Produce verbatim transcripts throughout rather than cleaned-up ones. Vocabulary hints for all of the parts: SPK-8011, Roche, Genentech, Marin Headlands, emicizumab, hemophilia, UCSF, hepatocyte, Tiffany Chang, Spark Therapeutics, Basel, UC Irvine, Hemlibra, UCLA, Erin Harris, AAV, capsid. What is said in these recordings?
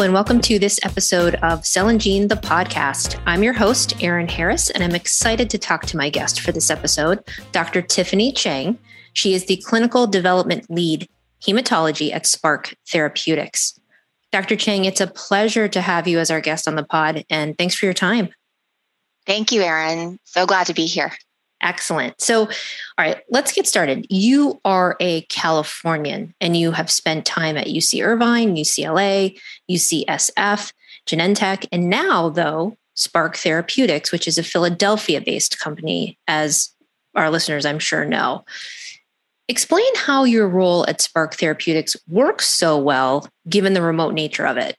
Hello, and welcome to this episode of Cell and Gene, the podcast. I'm your host, Erin Harris, and I'm excited to talk to my guest for this episode, Doctor Tiffany Chang. She is the Clinical Development Lead, Hematology at Spark Therapeutics. Doctor Chang, it's a pleasure to have you as our guest on the pod, and thanks for your time. Thank you, Erin. So glad to be here. Excellent. So, all right, let's get started. You are a Californian and you have spent time at U C Irvine, U C L A, U C S F, Genentech, and now, though, Spark Therapeutics, which is a Philadelphia-based company, as our listeners, I'm sure, know. Explain how your role at Spark Therapeutics works so well, given the remote nature of it.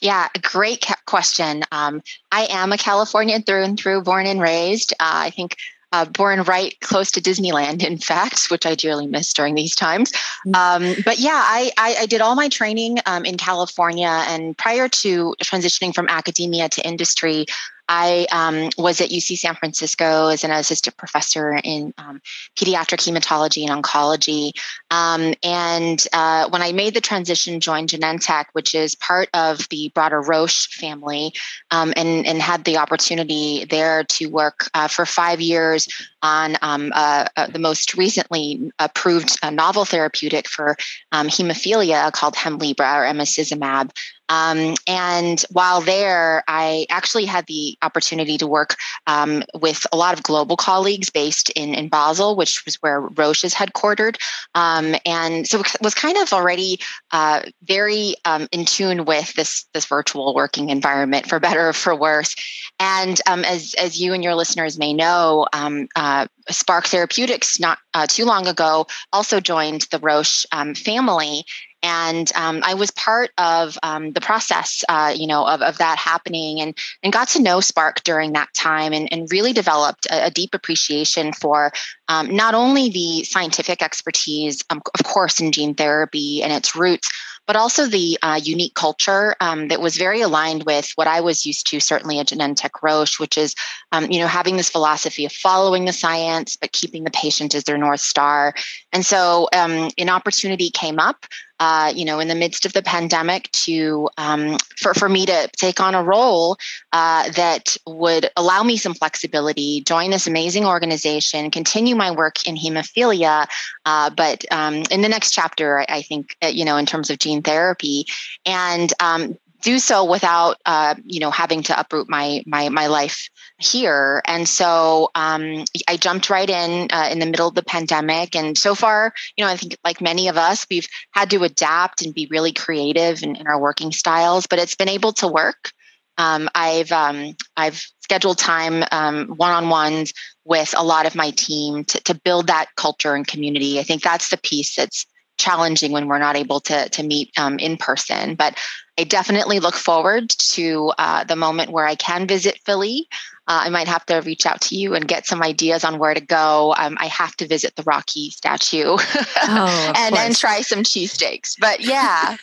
Yeah, a great ca- question. Um, I am a Californian through and through, born and raised. Uh, I think Uh, born right close to Disneyland, in fact, which I dearly miss during these times. Um, but yeah, I, I, I did all my training um, in California. And prior to transitioning from academia to industry, I um, was at U C San Francisco as an assistant professor in um, pediatric hematology and oncology. Um, and uh, when I made the transition, joined Genentech, which is part of the broader Roche family, um, and, and had the opportunity there to work uh, for five years on um, uh, uh, the most recently approved uh, novel therapeutic for um, hemophilia called Hemlibra or emicizumab. Um, and while there, I actually had the opportunity to work um, with a lot of global colleagues based in, in Basel, which was where Roche is headquartered. Um, and so was kind of already uh, very um, in tune with this, this virtual working environment, for better or for worse. And um, as, as you and your listeners may know, um, uh, Spark Therapeutics, not uh, too long ago, also joined the Roche um, family. And um, I was part of um, the process, uh, you know, of, of that happening, and and got to know Spark during that time, and, and really developed a, a deep appreciation for um, not only the scientific expertise, um, of course, in gene therapy and its roots, but also the uh, unique culture um, that was very aligned with what I was used to, certainly at Genentech Roche, which is, um, you know, having this philosophy of following the science, but keeping the patient as their North Star. And so um, an opportunity came up, uh, you know, in the midst of the pandemic to, um, for, for me to take on a role uh, that would allow me some flexibility, join this amazing organization, continue my work in hemophilia. Uh, but um, in the next chapter, I, I think, uh, you know, in terms of gene therapy, and um, do so without, uh, you know, having to uproot my my my life here. And so um, I jumped right in uh, in the middle of the pandemic. And so far, you know, I think like many of us, we've had to adapt and be really creative in, in our working styles, but it's been able to work. Um, I've um, I've scheduled time um, one-on-ones with a lot of my team to, to build that culture and community. I think that's the piece that's challenging when we're not able to to meet um, in person. But I definitely look forward to uh, the moment where I can visit Philly. Uh, I might have to reach out to you and get some ideas on where to go. Um, I have to visit the Rocky statue oh, and, and try some cheesesteaks. But yeah.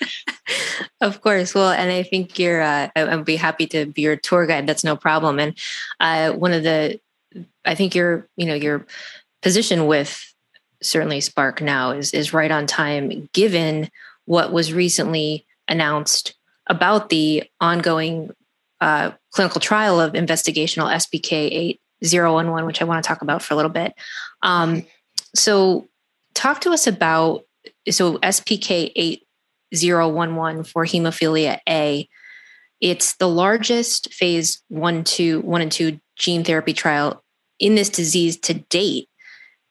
Of course. Well, and I think you're, uh, I'd be happy to be your tour guide. That's no problem. And uh, one of the, I think your, you know, your position with certainly Spark now is, is right on time, given what was recently announced about the ongoing uh, clinical trial of investigational S P K eight oh one one, which I want to talk about for a little bit. Um, so talk to us about, so S P K eight oh one one for hemophilia A, it's the largest phase one, two, one and two gene therapy trial in this disease to date.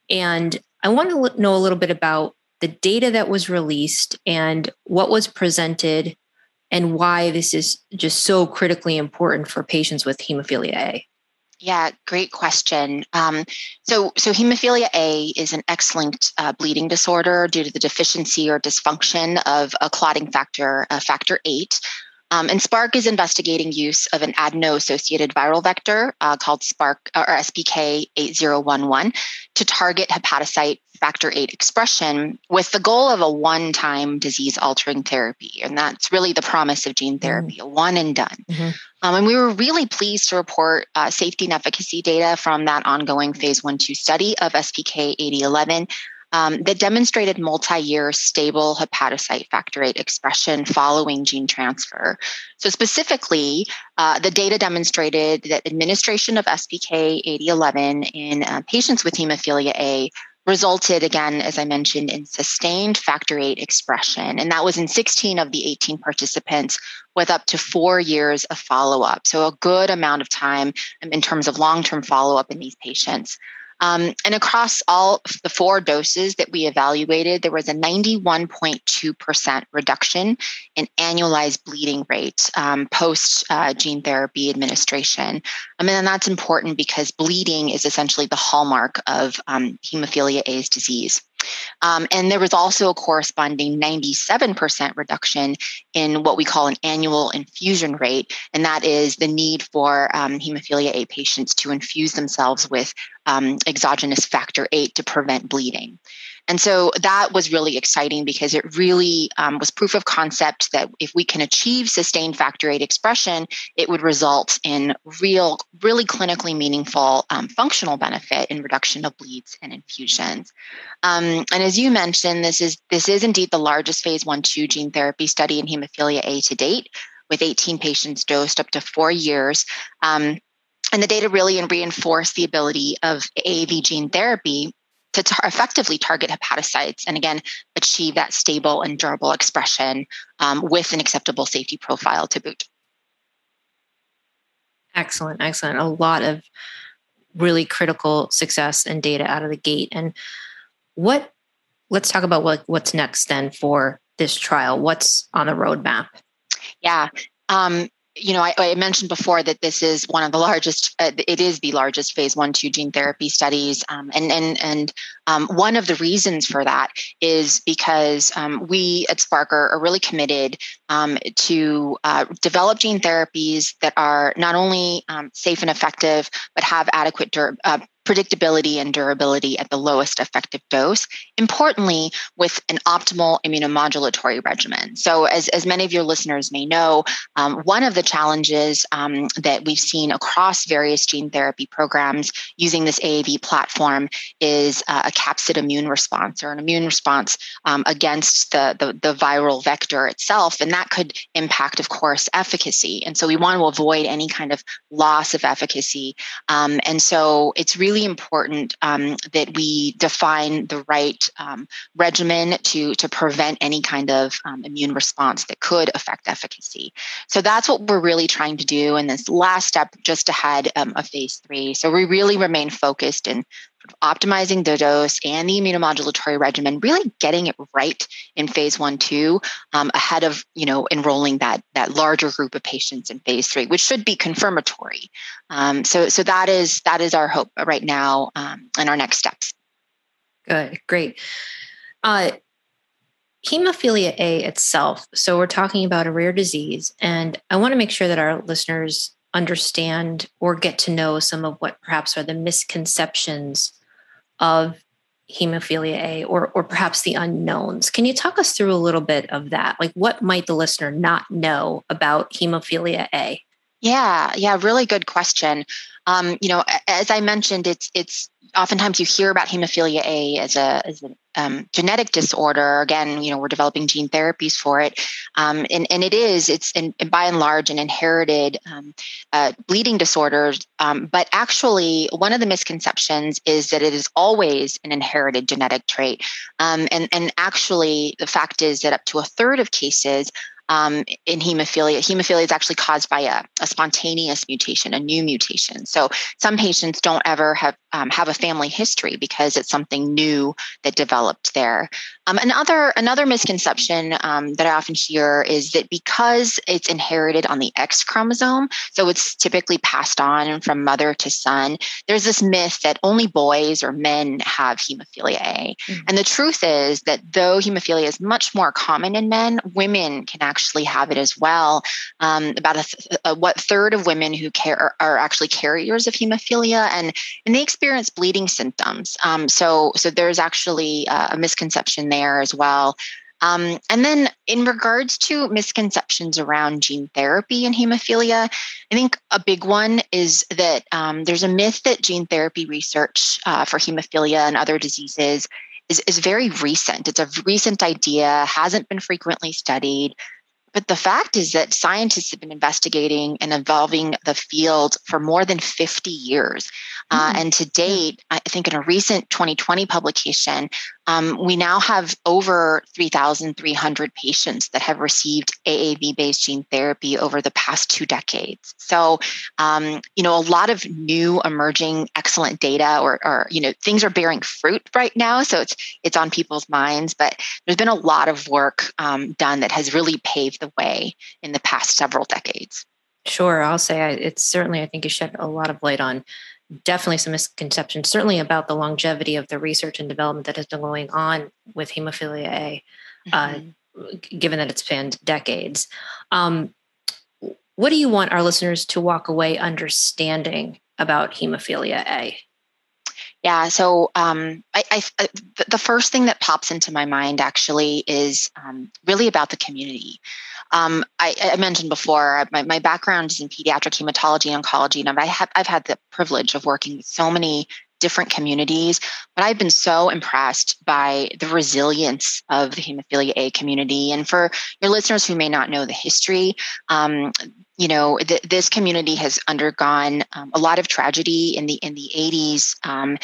And I want to know a little bit about the data that was released and what was presented and why this is just so critically important for patients with hemophilia A. Yeah, great question. Um, so, so hemophilia A is an X-linked uh, bleeding disorder due to the deficiency or dysfunction of a clotting factor, uh, factor eight. Um, and Spark is investigating use of an adeno-associated viral vector uh, called Spark or S P K eight oh one one to target hepatocyte factor eight expression with the goal of a one-time disease-altering therapy. And that's really the promise of gene therapy, mm-hmm. a one and done. Mm-hmm. Um, and we were really pleased to report uh, safety and efficacy data from that ongoing phase one two study of S P K eight oh one one. Um, that demonstrated multi-year stable hepatocyte factor eight expression following gene transfer. So specifically, uh, the data demonstrated that administration of S P K eighty eleven in uh, patients with hemophilia A resulted, again, as I mentioned, in sustained factor eight expression. And that was in sixteen of the eighteen participants with up to four years of follow-up. So a good amount of time in terms of long-term follow-up in these patients. Um, and across all the four doses that we evaluated, there was a ninety-one point two percent reduction in annualized bleeding rate um, post uh, gene therapy administration. I mean, and that's important because bleeding is essentially the hallmark of um, hemophilia A's disease. Um, and there was also a corresponding ninety-seven percent reduction in what we call an annual infusion rate, and that is the need for um, hemophilia A patients to infuse themselves with um, exogenous factor eight to prevent bleeding. And so that was really exciting because it really um, was proof of concept that if we can achieve sustained factor eight expression, it would result in real, really clinically meaningful um, functional benefit in reduction of bleeds and infusions. Um, and as you mentioned, this is this is indeed the largest phase one two gene therapy study in hemophilia A to date, with eighteen patients dosed up to four years. Um, and the data really reinforced the ability of A A V gene therapy to tar- effectively target hepatocytes and, again, achieve that stable and durable expression um, with an acceptable safety profile to boot. Excellent, excellent. A lot of really critical success and data out of the gate. And what, let's talk about what, what's next then for this trial. What's on the roadmap? Yeah. Um, you know, I, I mentioned before that this is one of the largest, uh, it is the largest phase one, two gene therapy studies. Um, and, and, and um, one of the reasons for that is because um, we at Spark are, are really committed um, to uh, develop gene therapies that are not only um, safe and effective, but have adequate dur- uh, predictability and durability at the lowest effective dose, importantly, with an optimal immunomodulatory regimen. So as, as many of your listeners may know, um, one of the challenges um, that we've seen across various gene therapy programs using this A A V platform is uh, a capsid immune response, or an immune response um, against the, the, the viral vector itself. And that could impact, of course, efficacy. And so we want to avoid any kind of loss of efficacy. Um, and so it's really really important um, that we define the right um, regimen to, to prevent any kind of um, immune response that could affect efficacy. So that's what we're really trying to do in this last step just ahead um, of phase three. So we really remain focused in optimizing the dose and the immunomodulatory regimen, really getting it right in phase one, two, um, ahead of, you know, enrolling that that larger group of patients in phase three, which should be confirmatory. Um, so, so that is that is our hope right now um, and our next steps. Good, great. Uh, hemophilia A itself. So we're talking about a rare disease, and I want to make sure that our listeners understand or get to know some of what perhaps are the misconceptions of hemophilia A, or or perhaps the unknowns. Can you talk us through a little bit of that? Like, what might the listener not know about hemophilia A? Yeah, yeah, really good question. Um, you know, as I mentioned, it's it's oftentimes you hear about hemophilia A as a as a um, genetic disorder. Again, you know, we're developing gene therapies for it, um, and and it is it's in, by and large an inherited um, uh, bleeding disorder. Um, but actually, one of the misconceptions is that it is always an inherited genetic trait, um, and and actually the fact is that up to a third of cases Um, in hemophilia, hemophilia is actually caused by a, a spontaneous mutation, a new mutation. So some patients don't ever have um, have a family history because it's something new that developed there. Um, another another misconception um, that I often hear is that because it's inherited on the X chromosome, so it's typically passed on from mother to son, there's this myth that only boys or men have hemophilia A. Mm-hmm. And the truth is that though hemophilia is much more common in men, women can actually Actually, have it as well. Um, about a, th- a what third of women who care are, are actually carriers of hemophilia, and and they experience bleeding symptoms. Um, so, so there's actually uh, a misconception there as well. Um, and then, in regards to misconceptions around gene therapy and hemophilia, I think a big one is that um, there's a myth that gene therapy research uh, for hemophilia and other diseases is, is very recent. It's a recent idea, hasn't been frequently studied. But the fact is that scientists have been investigating and evolving the field for more than fifty years. Mm-hmm. Uh, and to date, I think in a recent twenty twenty publication, um, we now have over three thousand three hundred patients that have received A A V-based gene therapy over the past two decades. So, um, you know, a lot of new emerging excellent data or, or, you know, things are bearing fruit right now. So it's it's on people's minds. But there's been a lot of work um, done that has really paved the way in the past several decades. Sure. I'll say I, it's certainly, I think you shed a lot of light on definitely some misconceptions, certainly about the longevity of the research and development that has been going on with hemophilia A, mm-hmm. uh, given that it's spanned decades. Um, what do you want our listeners to walk away understanding about hemophilia A? Yeah, so um, I, I, I, the first thing that pops into my mind actually is um, really about the community. Um, I, I mentioned before, my, my background is in pediatric hematology and oncology, and I have, I've had the privilege of working with so many different communities, but I've been so impressed by the resilience of the hemophilia A community. And for your listeners who may not know the history, um, you know, th- this community has undergone um, a lot of tragedy in the in the eighties. Um,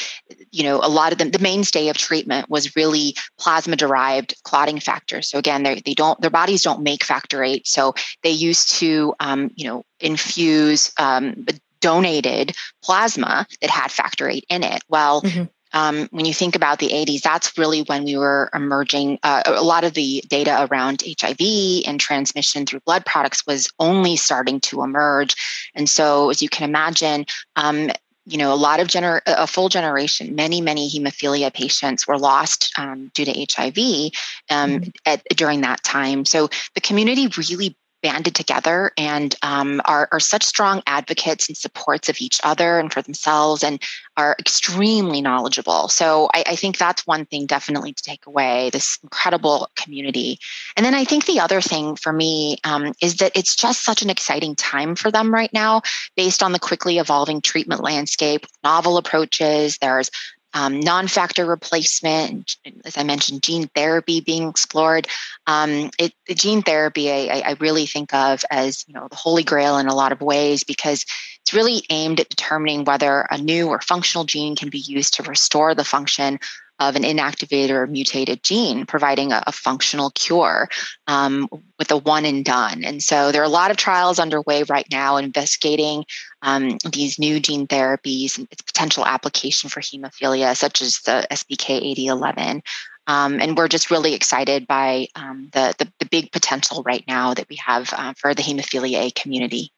you know, a lot of them, the mainstay of treatment was really plasma-derived clotting factors. So again, they they don't their bodies don't make factor eight, so they used to um, you know infuse. Um, donated plasma that had factor eight in it. Well, mm-hmm. um, when you think about the eighties, that's really when we were emerging. Uh, a lot of the data around H I V and transmission through blood products was only starting to emerge. And so, as you can imagine, um, you know, a lot of gener- a full generation, many, many hemophilia patients were lost um, due to H I V um, mm-hmm. at, during that time. So the community really banded together and um, are, are such strong advocates and supports of each other and for themselves and are extremely knowledgeable. So I, I think that's one thing definitely to take away, this incredible community. And then I think the other thing for me um, is that it's just such an exciting time for them right now based on the quickly evolving treatment landscape, novel approaches. There's Um, non-factor replacement, as I mentioned, gene therapy being explored. Um, it, the gene therapy, I, I really think of as you know the holy grail in a lot of ways because it's really aimed at determining whether a new or functional gene can be used to restore the function of an inactivated or mutated gene, providing a, a functional cure um, with a one and done. And so there are a lot of trials underway right now investigating um, these new gene therapies and its potential application for hemophilia, such as the S P K eighty eleven. Um, and we're just really excited by um, the, the, the big potential right now that we have uh, for the hemophilia A community.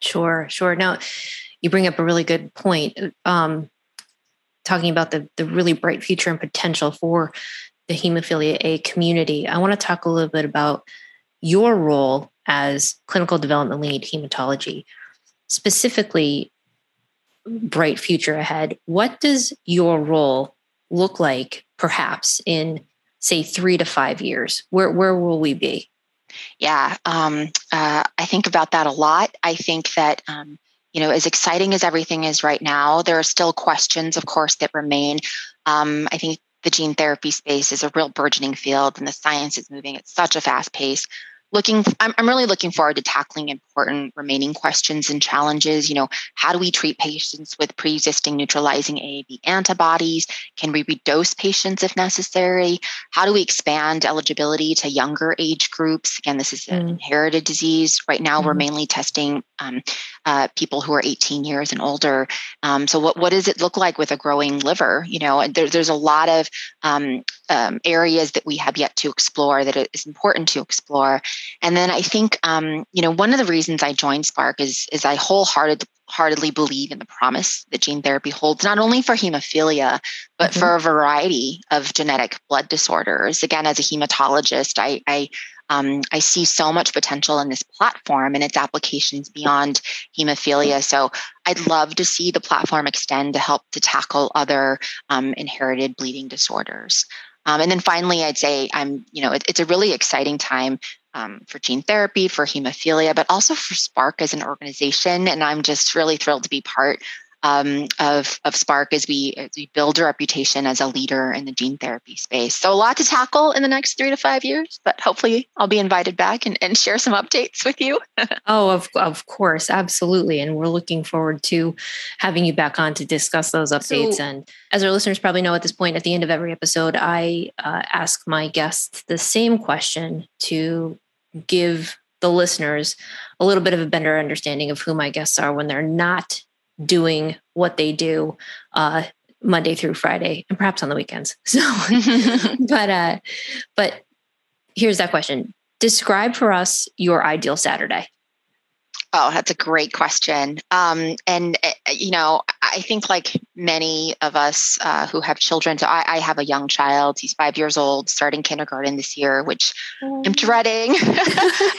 Sure, sure. Now, you bring up a really good point. Um, talking about the, the really bright future and potential for the hemophilia A community, I want to talk a little bit about your role as clinical development lead hematology, specifically bright future ahead. What does your role look like, perhaps in, say, three to five years? Where where will we be? Yeah, um, uh, I think about that a lot. I think that um, You know, as exciting as everything is right now, there are still questions, of course, that remain. Um, I think the gene therapy space is a real burgeoning field and the science is moving at such a fast pace. Looking, I'm, I'm really looking forward to tackling important remaining questions and challenges. You know, how do we treat patients with pre-existing neutralizing A A V antibodies? Can we redose patients if necessary? How do we expand eligibility to younger age groups? Again, this is an mm. inherited disease. Right now, mm. we're mainly testing um, uh, people who are eighteen years and older. Um, so what, what does it look like with a growing liver? You know, there, there's a lot of um, um, areas that we have yet to explore that it is important to explore. And then I think, um, you know, one of the reasons I joined Spark is, is I wholeheartedly heartedly believe in the promise that gene therapy holds, not only for hemophilia, but mm-hmm. for a variety of genetic blood disorders. Again, as a hematologist, I, I, um, I see so much potential in this platform and its applications beyond hemophilia. So I'd love to see the platform extend to help to tackle other um, inherited bleeding disorders. Um, and then finally, I'd say I'm, you know, it, it's a really exciting time Um, for gene therapy, for hemophilia, but also for Spark as an organization. And I'm just really thrilled to be part um, of, of Spark as we, as we build a reputation as a leader in the gene therapy space. So a lot to tackle in the next three to five years, but hopefully I'll be invited back and, and share some updates with you. Oh, of, of course. Absolutely. And we're looking forward to having you back on to discuss those updates. So, and as our listeners probably know at this point, at the end of every episode, I uh, ask my guests the same question to give the listeners a little bit of a better understanding of who my guests are when they're not doing what they do uh, Monday through Friday and perhaps on the weekends. So, but uh, but here's that question. Describe for us your ideal Saturday. Oh, that's a great question. Um, and, uh, you know, I think like many of us uh, who have children, so I, I have a young child. He's five years old, starting kindergarten this year, which I'm dreading,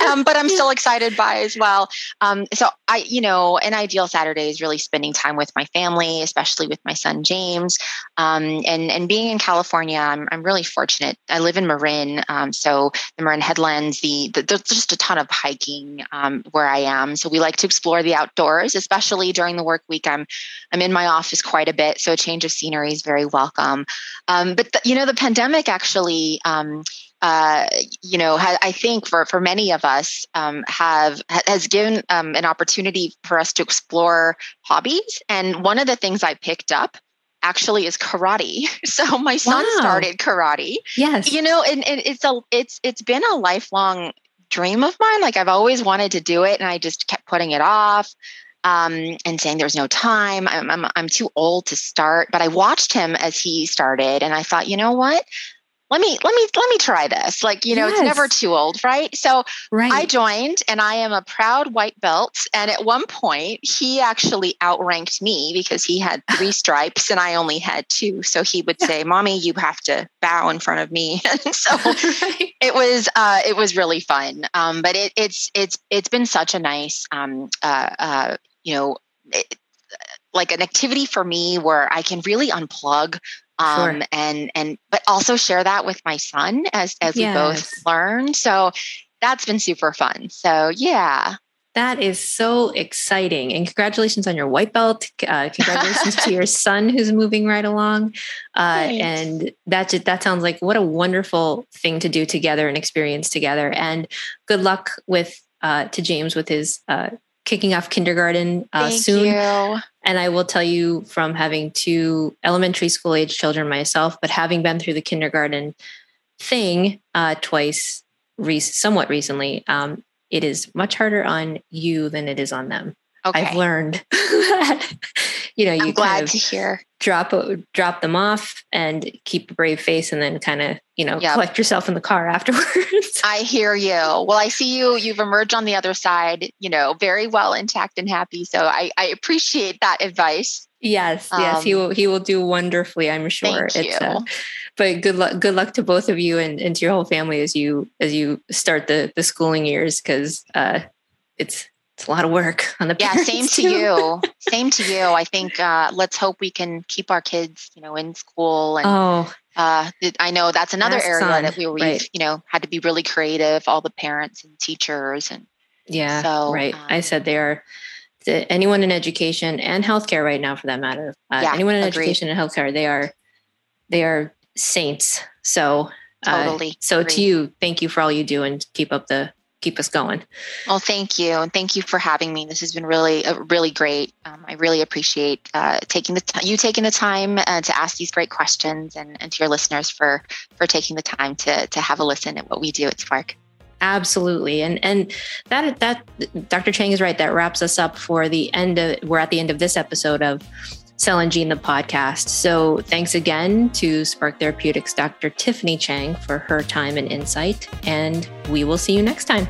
um, but I'm still excited by as well. Um, so I, you know, an ideal Saturday is really spending time with my family, especially with my son, James. Um, and, and being in California, I'm, I'm really fortunate. I live in Marin. Um, so the Marin Headlands, the, the there's just a ton of hiking um, where I am. So So we like to explore the outdoors, especially during the work week. I'm I'm in my office quite a bit, so a change of scenery is very welcome. Um, but the, you know, the pandemic actually, um, uh, you know, ha- I think for for many of us um, have has given um, an opportunity for us to explore hobbies. And one of the things I picked up actually is karate. So my son wow. started karate. Yes, you know, and, and it's a it's it's been a lifelong dream of mine. Like I've always wanted to do it and I just kept putting it off um, and saying there's no time. I'm, I'm, I'm too old to start, but I watched him as he started and I thought, you know what? Let me, let me, let me try this. Like, you know, yes. It's never too old, right? So right. I joined and I am a proud white belt. And at one point he actually outranked me because he had three stripes and I only had two. So he would say, Mommy, you have to bow in front of me. And so right. it was, uh, it was really fun. Um, but it, it's, it's, it's been such a nice, um, uh, uh, you know, it, like an activity for me where I can really unplug Um, sure. and, and, but also share that with my son as, as yes. we both learn. So that's been super fun. So yeah. That is so exciting. And congratulations on your white belt. Uh, congratulations to your son who's moving right along. Uh, right. And that, just, that sounds like what a wonderful thing to do together and experience together. And good luck with, uh, to James with his, uh, kicking off kindergarten uh, soon. You. And I will tell you from having two elementary school age children myself, but having been through the kindergarten thing uh, twice, re- somewhat recently, um, it is much harder on you than it is on them. Okay. I've learned that, you know, you I'm glad kind of to hear. drop, drop them off and keep a brave face and then kind of, you know, yep. collect yourself in the car afterwards. I hear you. Well, I see you, you've emerged on the other side, you know, very well intact and happy. So I, I appreciate that advice. Yes. Um, yes. He will, he will do wonderfully. I'm sure. Thank it's, you. Uh, but good luck, good luck to both of you and, and to your whole family as you, as you start the, the schooling years. Cause uh, it's, It's a lot of work on the yeah. Same to you. Same to you. I think uh, let's hope we can keep our kids, you know, in school. And oh, uh, I know that's another that's area fun. that we, we've, right. you know, had to be really creative. All the parents and teachers and yeah, so, right. Um, I said they are anyone in education and healthcare right now, for that matter. Uh, yeah, anyone in agreed. education and healthcare, they are they are saints. So uh, totally. So agreed. to you, thank you for all you do and keep up the. keep us going. Well, thank you. And thank you for having me. This has been really, uh, really great. Um, I really appreciate uh, taking the t- you taking the time uh, to ask these great questions and, and to your listeners for, for taking the time to, to have a listen at what we do at Spark. Absolutely. And, and that, that Doctor Chang is right. That wraps us up for the end of, we're at the end of this episode of Cell and Gene, the podcast. So thanks again to Spark Therapeutics, Doctor Tiffany Chang for her time and insight, and we will see you next time.